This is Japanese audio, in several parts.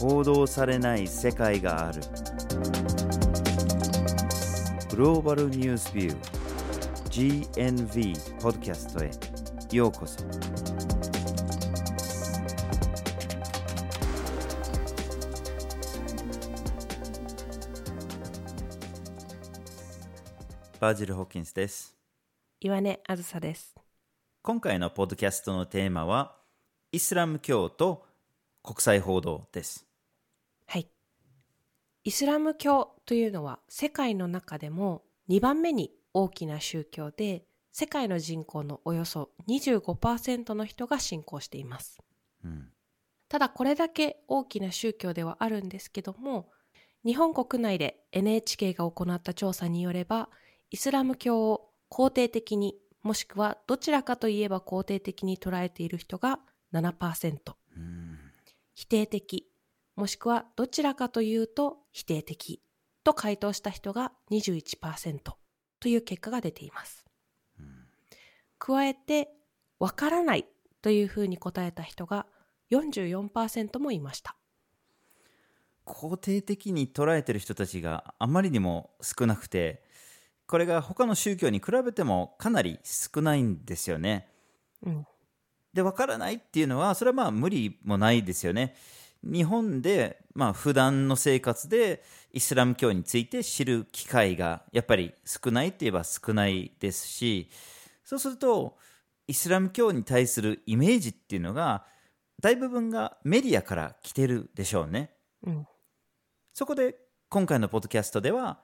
報道されない世界がある。グローバルニュースビュー GNV ポッドキャストへようこそ。バージル・ホッキンスです。岩根あずさです。今回のポッドキャストのテーマはイスラム教と国際報道です。はい、イスラム教というのは世界の中でも2番目に大きな宗教で、世界の人口のおよそ 25% の人が信仰しています、ただこれだけ大きな宗教ではあるんですけども、日本国内で NHK が行った調査によれば、イスラム教を肯定的に、もしくはどちらかといえば肯定的に捉えている人が 7%、否定的、もしくはどちらかというと否定的と回答した人が 21% という結果が出ています。加えて、わからないというふうに答えた人が 44% もいました。肯定的に捉えている人たちがあまりにも少なくて、これが他の宗教に比べてもかなり少ないんですよね。で、分からないっていうのは、それはまあ無理もないですよね。日本で普段の生活でイスラム教について知る機会がやっぱり少ないといえば少ないですし、そうするとイスラム教に対するイメージっていうのが大部分がメディアから来てるでしょうね。そこで今回のポッドキャストでは、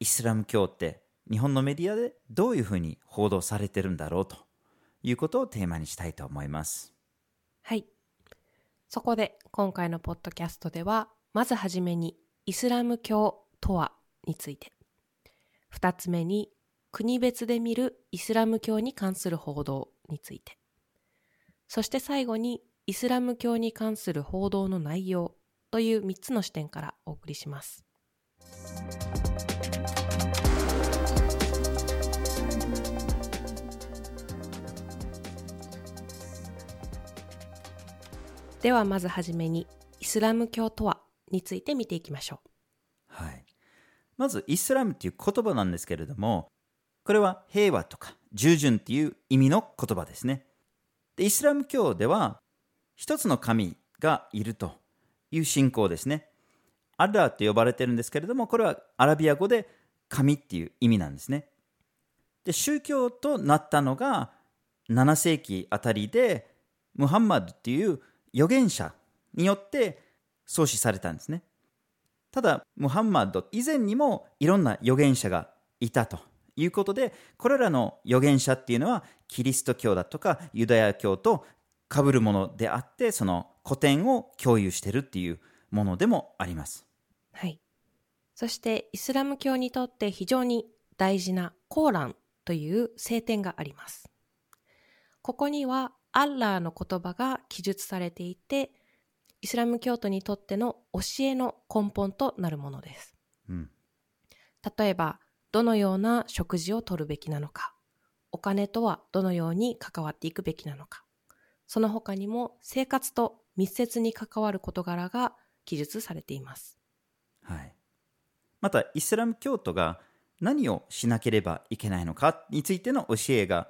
イスラム教って日本のメディアでどういうふうに報道されてるんだろうということをテーマにしたいと思います。はい。そこで今回のポッドキャストでは、まずはじめにイスラム教とはについて、2つ目に国別で見るイスラム教に関する報道について、そして最後にイスラム教に関する報道の内容という3つの視点からお送りします。ではまずはじめにイスラム教とはについて見ていきましょう。はい、まずイスラムという言葉なんですけれども、これは平和とか従順という意味の言葉ですね。で、イスラム教では一つの神がいるという信仰ですね。アッラーと呼ばれているんですけれども、これはアラビア語で神っていう意味なんですね。で、宗教となったのが7世紀あたりで、ムハンマドっていう預言者によって創始されたんですね。ただムハンマド以前にもいろんな預言者がいたということで、これらの預言者っていうのはキリスト教だとかユダヤ教と被るものであって、その古典を共有してるっていうものでもあります。はい、そしてイスラム教にとって非常に大事なコーランという聖典があります。ここにはアッラーの言葉が記述されていて、イスラム教徒にとっての教えの根本となるものです。例えば、どのような食事をとるべきなのか、お金とはどのように関わっていくべきなのか、その他にも生活と密接に関わる事柄が記述されています。はい。また、イスラム教徒が何をしなければいけないのかについての教えが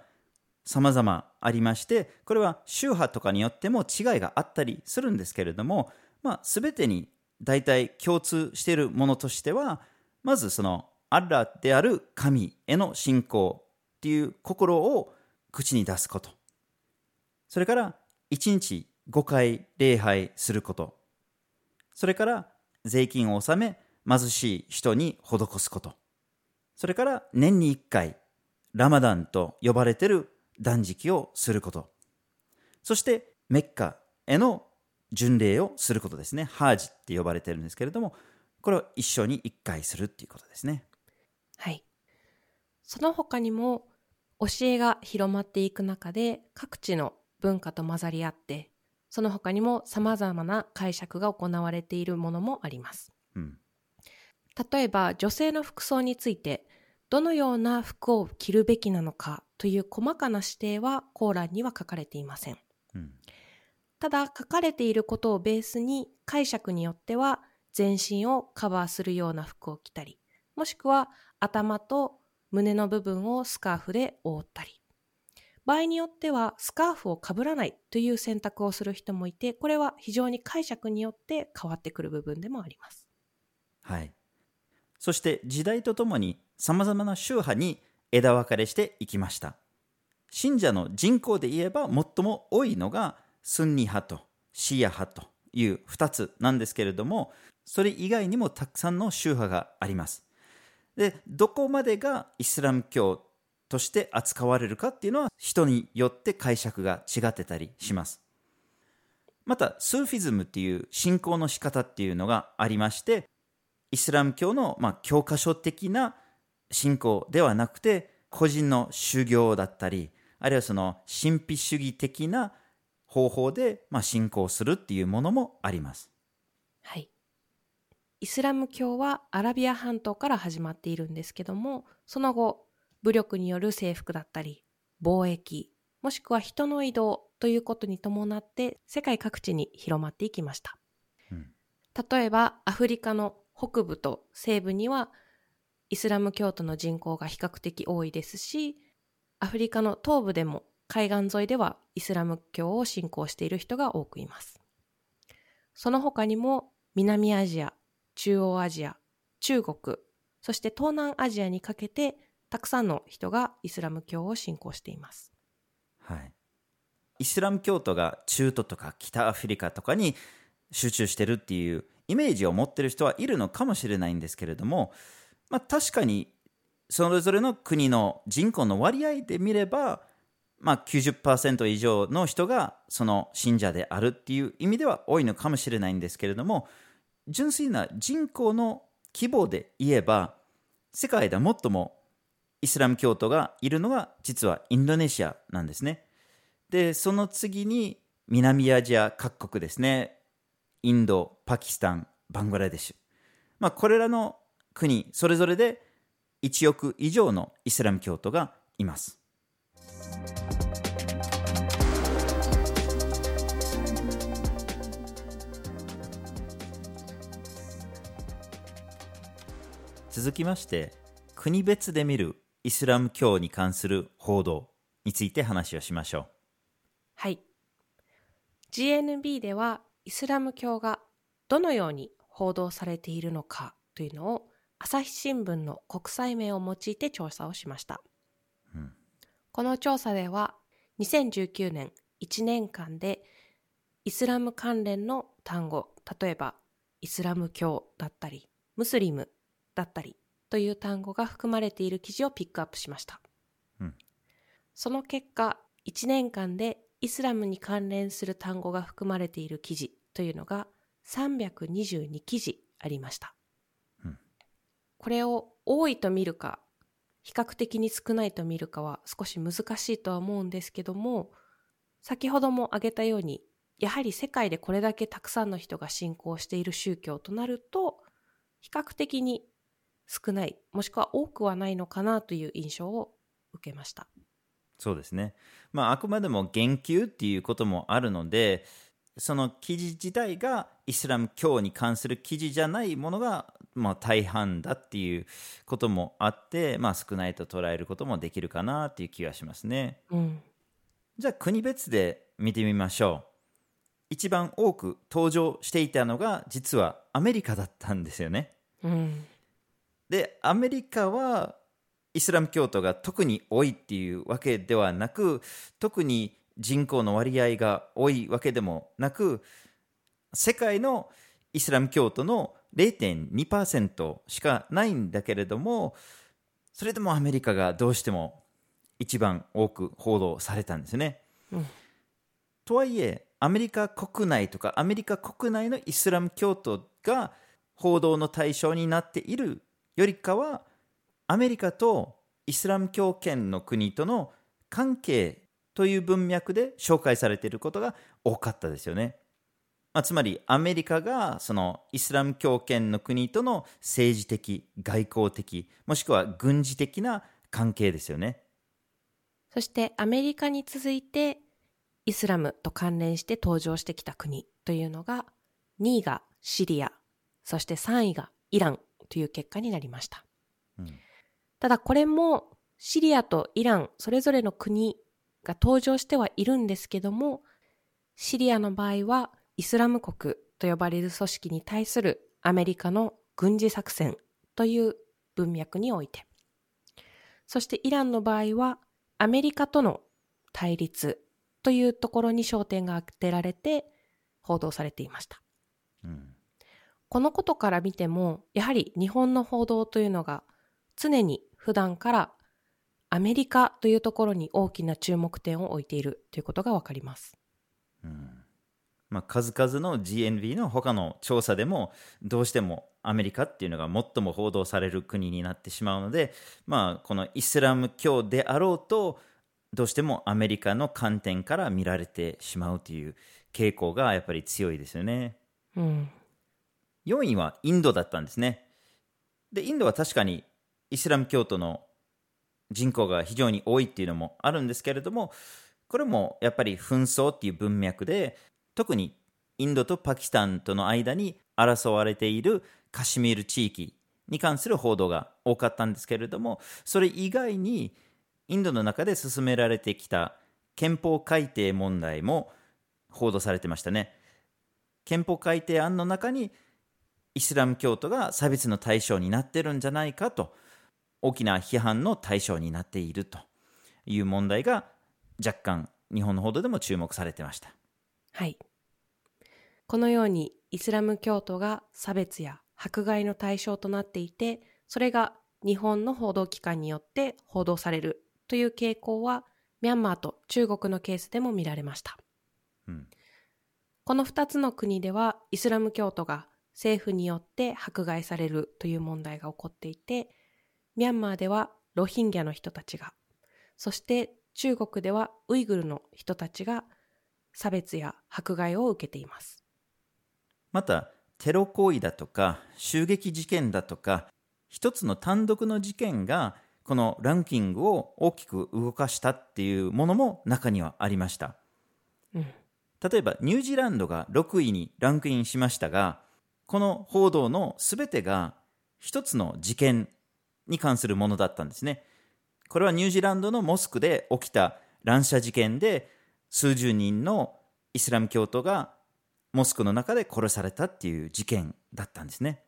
様々ありまして、これは宗派とかによっても違いがあったりするんですけれども、全てに大体共通しているものとしては、まずそのアッラーである神への信仰っていう心を口に出すこと、それから1日5回礼拝すること、それから税金を納め貧しい人に施すこと、それから年に1回ラマダンと呼ばれている断食をすること、そしてメッカへの巡礼をすることですね。ハージって呼ばれてるんですけれども、これを一緒に1回するっていうことですね。はい。その他にも教えが広まっていく中で、各地の文化と混ざり合って、その他にも様々な解釈が行われているものもあります。例えば女性の服装について、どのような服を着るべきなのかという細かな指定はコーランには書かれていません。ただ書かれていることをベースに解釈によっては全身をカバーするような服を着たり、もしくは頭と胸の部分をスカーフで覆ったり、場合によってはスカーフをかぶらないという選択をする人もいて、これは非常に解釈によって変わってくる部分でもあります。はい。そして時代とともにさまざまな宗派に枝分かれしていきました。信者の人口で言えば最も多いのがスンニ派とシーア派という2つなんですけれども、それ以外にもたくさんの宗派があります。で、どこまでがイスラム教として扱われるかっていうのは人によって解釈が違ってたりします。またスーフィズムっていう信仰の仕方っていうのがありまして、イスラム教の教科書的な信仰ではなくて、個人の修行だったり、あるいはその神秘主義的な方法で信仰するっていうものもあります。はい。イスラム教はアラビア半島から始まっているんですけども、その後武力による征服だったり、貿易もしくは人の移動ということに伴って世界各地に広まっていきました、例えばアフリカの北部と西部にはイスラム教徒の人口が比較的多いですし、アフリカの東部でも海岸沿いではイスラム教を信仰している人が多くいます。その他にも南アジア、中央アジア、中国、そして東南アジアにかけてたくさんの人がイスラム教を信仰しています、はい、イスラム教徒が中東とか北アフリカとかに集中してるっていうイメージを持ってる人はいるのかもしれないんですけれども、確かにそれぞれの国の人口の割合で見れば、90% 以上の人がその信者であるっていう意味では多いのかもしれないんですけれども、純粋な人口の規模で言えば世界で最もイスラム教徒がいるのが実はインドネシアなんですね。で、その次に南アジア各国ですね、インド、パキスタン、バングラデシュ、これらの国それぞれで1億以上のイスラム教徒がいます。続きまして国別で見るイスラム教に関する報道について話をしましょう。はい。 GNB ではイスラム教がどのように報道されているのかというのを朝日新聞の国際面を用いて調査をしました、この調査では2019年1年間でイスラム関連の単語、例えばイスラム教だったりムスリムだったりという単語が含まれている記事をピックアップしました、その結果1年間でイスラムに関連する単語が含まれている記事というのが322記事ありました。これを多いと見るか比較的に少ないと見るかは少し難しいとは思うんですけども、先ほども挙げたようにやはり世界でこれだけたくさんの人が信仰している宗教となると比較的に少ないもしくは多くはないのかなという印象を受けました。そうですね、あくまでも言及っていうこともあるので、その記事自体がイスラム教に関する記事じゃないものが大半だっていうこともあって、少ないと捉えることもできるかなっていう気がしますね、じゃあ国別で見てみましょう。一番多く登場していたのが実はアメリカだったんですよね、で、アメリカはイスラム教徒が特に多いっていうわけではなく、特に人口の割合が多いわけでもなく、世界のイスラム教徒の 0.2% しかないんだけれども、それでもアメリカがどうしても一番多く報道されたんですね、とはいえアメリカ国内とかアメリカ国内のイスラム教徒が報道の対象になっているよりかは、アメリカとイスラム教圏の国との関係という文脈で紹介されていることが多かったですよね、つまりアメリカがそのイスラム教圏の国との政治的、外交的、もしくは軍事的な関係ですよね。そしてアメリカに続いてイスラムと関連して登場してきた国というのが、2位がシリア、そして3位がイランという結果になりました。うん、ただこれもシリアとイランそれぞれの国が登場してはいるんですけども、シリアの場合はイスラム国と呼ばれる組織に対するアメリカの軍事作戦という文脈において、そしてイランの場合はアメリカとの対立というところに焦点が当てられて報道されていました。うん、このことから見ても、やはり日本の報道というのが常に普段からアメリカというところに大きな注目点を置いているということがわかります。数々の GNV の他の調査でも、どうしてもアメリカっていうのが最も報道される国になってしまうので、このイスラム教であろうとどうしてもアメリカの観点から見られてしまうという傾向がやっぱり強いですよね。うん、4位はインドだったんですね。で、インドは確かにイスラム教徒の人口が非常に多いっていうのもあるんですけれども、これもやっぱり紛争っていう文脈で、特にインドとパキスタンとの間に争われているカシミール地域に関する報道が多かったんですけれども、それ以外にインドの中で進められてきた憲法改定問題も報道されてましたね。憲法改定案の中にイスラム教徒が差別の対象になってるんじゃないかと、大きな批判の対象になっているという問題が若干日本の報道でも注目されてました。はい、このようにイスラム教徒が差別や迫害の対象となっていて、それが日本の報道機関によって報道されるという傾向は、ミャンマーと中国のケースでも見られました。うん、この2つの国ではイスラム教徒が政府によって迫害されるという問題が起こっていて、ミャンマーではロヒンギャの人たちが、そして中国ではウイグルの人たちが差別や迫害を受けています。またテロ行為だとか襲撃事件だとか、一つの単独の事件がこのランキングを大きく動かしたっていうものも中にはありました。うん、例えばニュージーランドが6位にランクインしましたが、この報道のすべてが一つの事件に関するものだったんですね。これはニュージーランドのモスクで起きた乱射事件で、数十人のイスラム教徒がモスクの中で殺されたっていう事件だったんですね。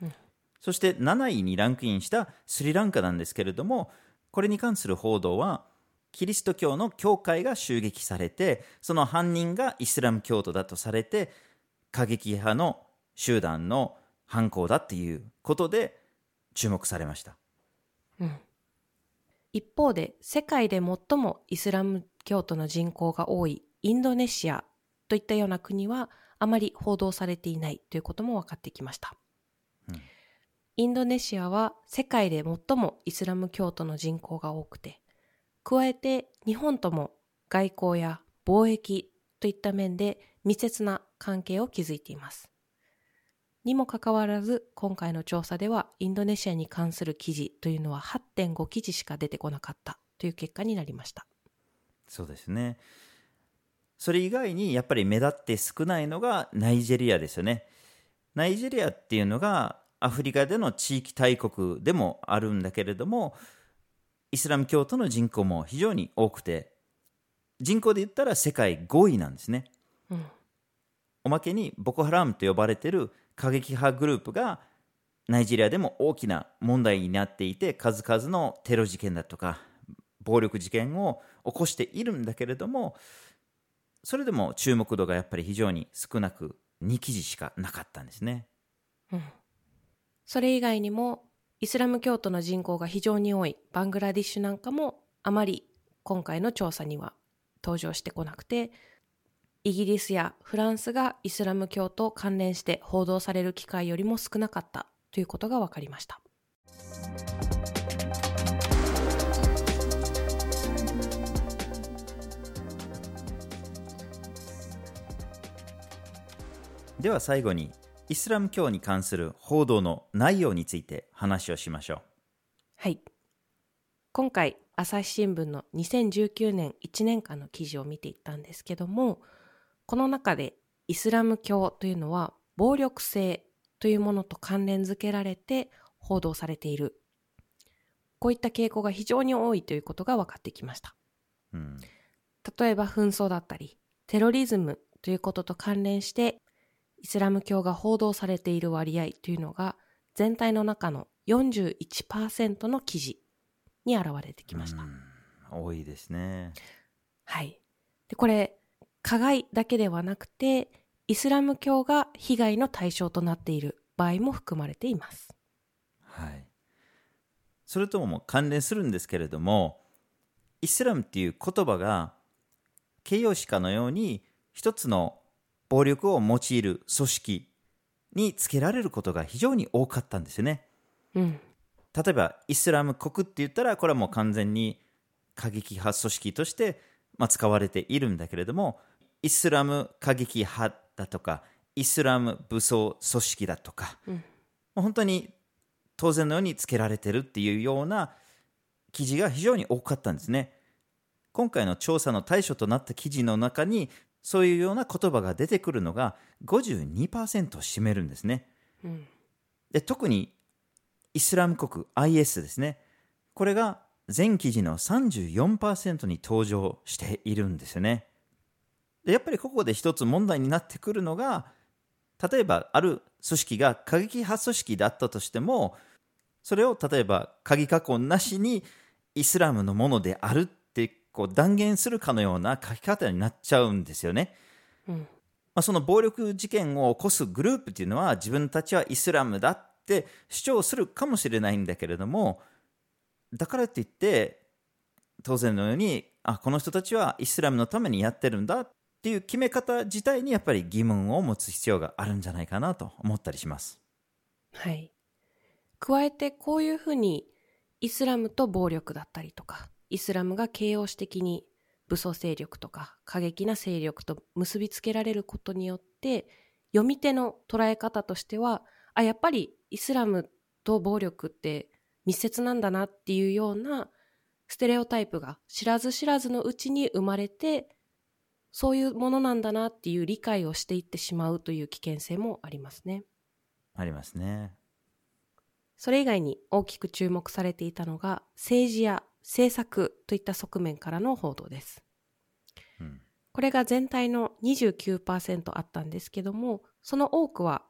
うん、そして7位にランクインしたスリランカなんですけれども、これに関する報道は、キリスト教の教会が襲撃されて、その犯人がイスラム教徒だとされて、過激派の集団の犯行だっていうことで注目されました。うん、一方で世界で最もイスラム教徒の人口が多いインドネシアといったような国はあまり報道されていないということも分かってきました。うん、インドネシアは世界で最もイスラム教徒の人口が多くて、加えて日本とも外交や貿易といった面で密接な関係を築いています。にもかかわらず、今回の調査ではインドネシアに関する記事というのは 8.5 記事しか出てこなかったという結果になりました。そうですね。それ以外にやっぱり目立って少ないのがナイジェリアですよね。ナイジェリアっていうのがアフリカでの地域大国でもあるんだけれども、イスラム教徒の人口も非常に多くて、人口で言ったら世界5位なんですね。うん、おまけにボコハラムと呼ばれている過激派グループがナイジェリアでも大きな問題になっていて、数々のテロ事件だとか暴力事件を起こしているんだけれども、それでも注目度がやっぱり非常に少なく、2記事しかなかったんですね。うん、それ以外にもイスラム教徒の人口が非常に多いバングラディッシュなんかもあまり今回の調査には登場してこなくて、イギリスやフランスがイスラム教と関連して報道される機会よりも少なかったということが分かりました。では最後に、イスラム教に関する報道の内容について話をしましょう。はい。今回朝日新聞の2019年1年間の記事を見ていったんですけども、この中でイスラム教というのは暴力性というものと関連づけられて報道されている、こういった傾向が非常に多いということが分かってきました。例えば紛争だったりテロリズムということと関連してイスラム教が報道されている割合というのが全体の中の 41% の記事に現れてきました。多いですね。はい。で、これ加害だけではなくてイスラム教が被害の対象となっている場合も含まれています。はい。それとも関連するんですけれども、イスラムっていう言葉が形容詞かのように一つの暴力を用いる組織につけられることが非常に多かったんですよね。うん。例えばイスラム国って言ったらこれはもう完全に過激派組織として、使われているんだけれども、イスラム過激派だとかイスラム武装組織だとか、もう本当に当然のようにつけられてるっていうような記事が非常に多かったんですね。今回の調査の対象となった記事の中にそういうような言葉が出てくるのが 52% を占めるんですね。で、特にイスラム国 IS ですね、これが全記事の 34% に登場しているんですよね。で、やっぱりここで一つ問題になってくるのが、例えばある組織が過激派組織だったとしても、それを例えば鍵括弧なしにイスラムのものであるってこう断言するかのような書き方になっちゃうんですよね。その暴力事件を起こすグループっていうのは自分たちはイスラムだって主張するかもしれないんだけれども、だからって言って当然のようにこの人たちはイスラムのためにやってるんだっていう決め方自体にやっぱり疑問を持つ必要があるんじゃないかなと思ったりします。はい。加えてこういうふうにイスラムと暴力だったりとかイスラムが形容詞的に武装勢力とか過激な勢力と結びつけられることによって読み手の捉え方としてはやっぱりイスラムと暴力って密接なんだなっていうようなステレオタイプが知らず知らずのうちに生まれて、そういうものなんだなっていう理解をしていってしまうという危険性もありますね。ありますね。それ以外に大きく注目されていたのが政治や政策といった側面からの報道です。これが全体の 29% あったんですけども、その多くは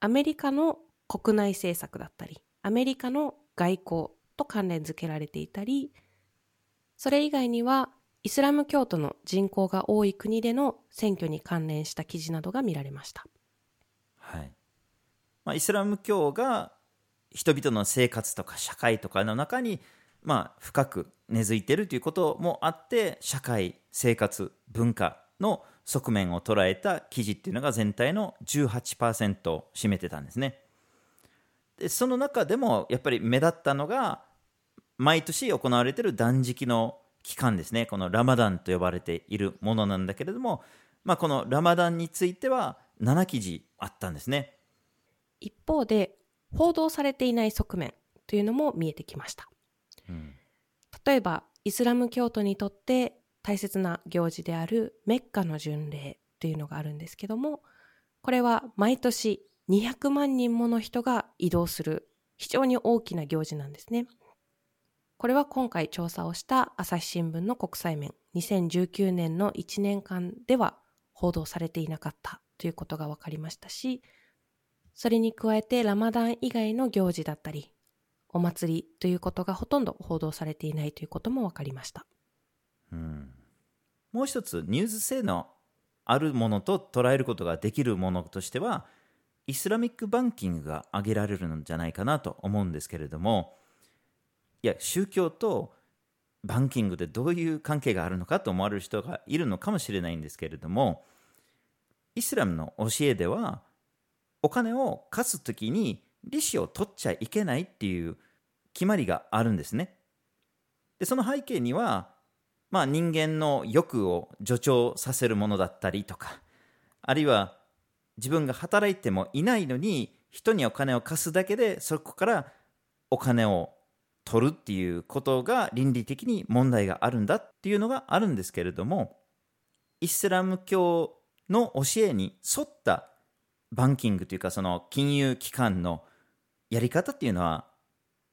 アメリカの国内政策だったりアメリカの外交と関連づけられていたり、それ以外にはイスラム教徒の人口が多い国での選挙に関連した記事などが見られました。はい。イスラム教が人々の生活とか社会とかの中に、深く根付いているということもあって、社会、生活、文化の側面を捉えた記事っていうのが全体の 18% を占めてたんですね。その中でもやっぱり目立ったのが毎年行われている断食の期間ですね。このラマダンと呼ばれているものなんだけれども、このラマダンについては7記事あったんですね。一方で報道されていない側面というのも見えてきました。例えばイスラム教徒にとって大切な行事であるメッカの巡礼というのがあるんですけども、これは毎年200万人もの人が移動する非常に大きな行事なんですね。これは今回調査をした朝日新聞の国際面2019年の1年間では報道されていなかったということが分かりましたし、それに加えてラマダン以外の行事だったりお祭りということがほとんど報道されていないということも分かりました。もう一つニュース性のあるものと捉えることができるものとしてはイスラミックバンキングが挙げられるんじゃないかなと思うんですけれども、宗教とバンキングでどういう関係があるのかと思われる人がいるのかもしれないんですけれども、イスラムの教えではお金を貸すときに利子を取っちゃいけないっていう決まりがあるんですね。で、その背景には、人間の欲を助長させるものだったりとか、あるいは自分が働いてもいないのに人にお金を貸すだけでそこからお金を取るっていうことが倫理的に問題があるんだっていうのがあるんですけれども、イスラム教の教えに沿ったバンキングというか、その金融機関のやり方っていうのは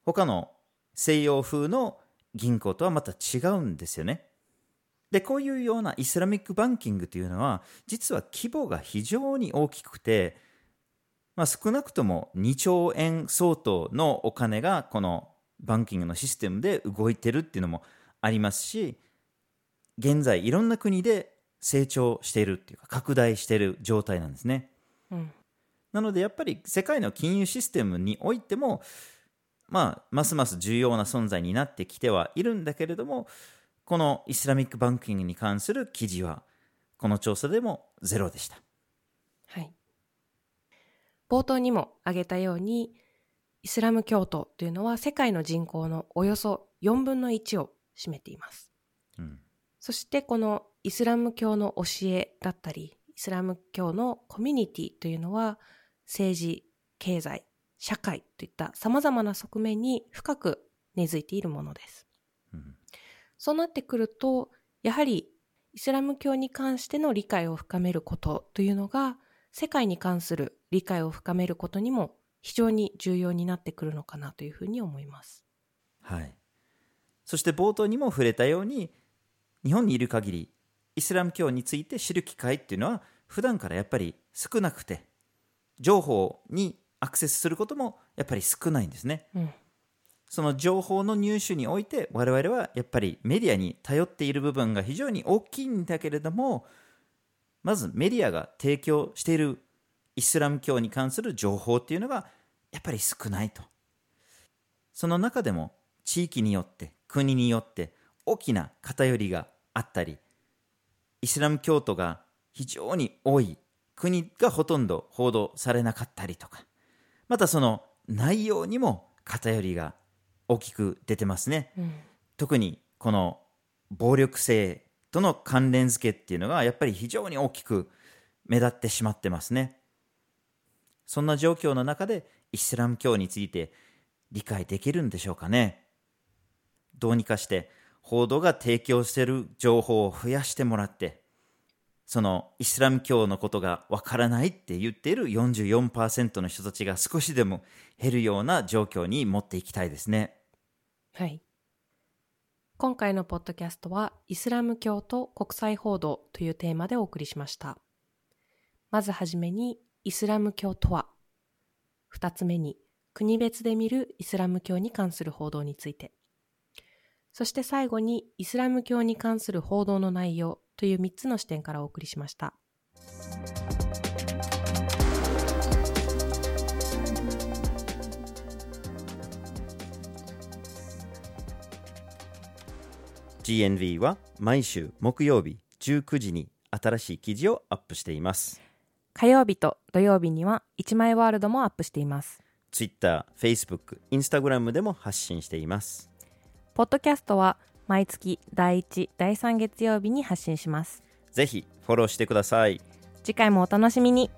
他の西洋風の銀行とはまた違うんですよね。で、こういうようなイスラミックバンキングというのは実は規模が非常に大きくて、少なくとも2兆円相当のお金がこのバンキングのシステムで動いてるっていうのもありますし、現在いろんな国で成長しているっていうか拡大している状態なんですね、なのでやっぱり世界の金融システムにおいても、ますます重要な存在になってきてはいるんだけれども、このイスラミックバンキングに関する記事はこの調査でもゼロでした。はい。冒頭にも挙げたように、イスラム教徒というのは世界の人口のおよそ4分の1を占めています、そしてこのイスラム教の教えだったりイスラム教のコミュニティというのは政治、経済、社会といったさまざまな側面に深く根付いているものです、そうなってくると、やはりイスラム教に関しての理解を深めることというのが世界に関する理解を深めることにも非常に重要になってくるのかなというふうに思います。はい。そして冒頭にも触れたように、日本にいる限りイスラム教について知る機会っていうのは普段からやっぱり少なくて、情報にアクセスすることもやっぱり少ないんですね、その情報の入手において我々はやっぱりメディアに頼っている部分が非常に大きいんだけれども、まずメディアが提供しているイスラム教に関する情報っていうのがやっぱり少ないと。その中でも地域によって国によって大きな偏りがあったり、イスラム教徒が非常に多い国がほとんど報道されなかったりとか、またその内容にも偏りが大きく出てますね、特にこの暴力性との関連付けっていうのがやっぱり非常に大きく目立ってしまってますね。そんな状況の中でイスラム教について理解できるんでしょうかね。どうにかして報道が提供している情報を増やしてもらって、そのイスラム教のことがわからないって言っている 44% の人たちが少しでも減るような状況に持っていきたいですね。はい。今回のポッドキャストはイスラム教と国際報道というテーマでお送りしました。まずはじめにイスラム教とは、2つ目に国別で見るイスラム教に関する報道について、そして最後にイスラム教に関する報道の内容という3つの視点からお送りしました。GNV は毎週木曜日19時に新しい記事をアップしています。火曜日と土曜日には一枚ワールドもアップしています。Twitter、Facebook、Instagram でも発信しています。ポッドキャストは毎月第1、第3月曜日に発信します。ぜひフォローしてください。次回もお楽しみに。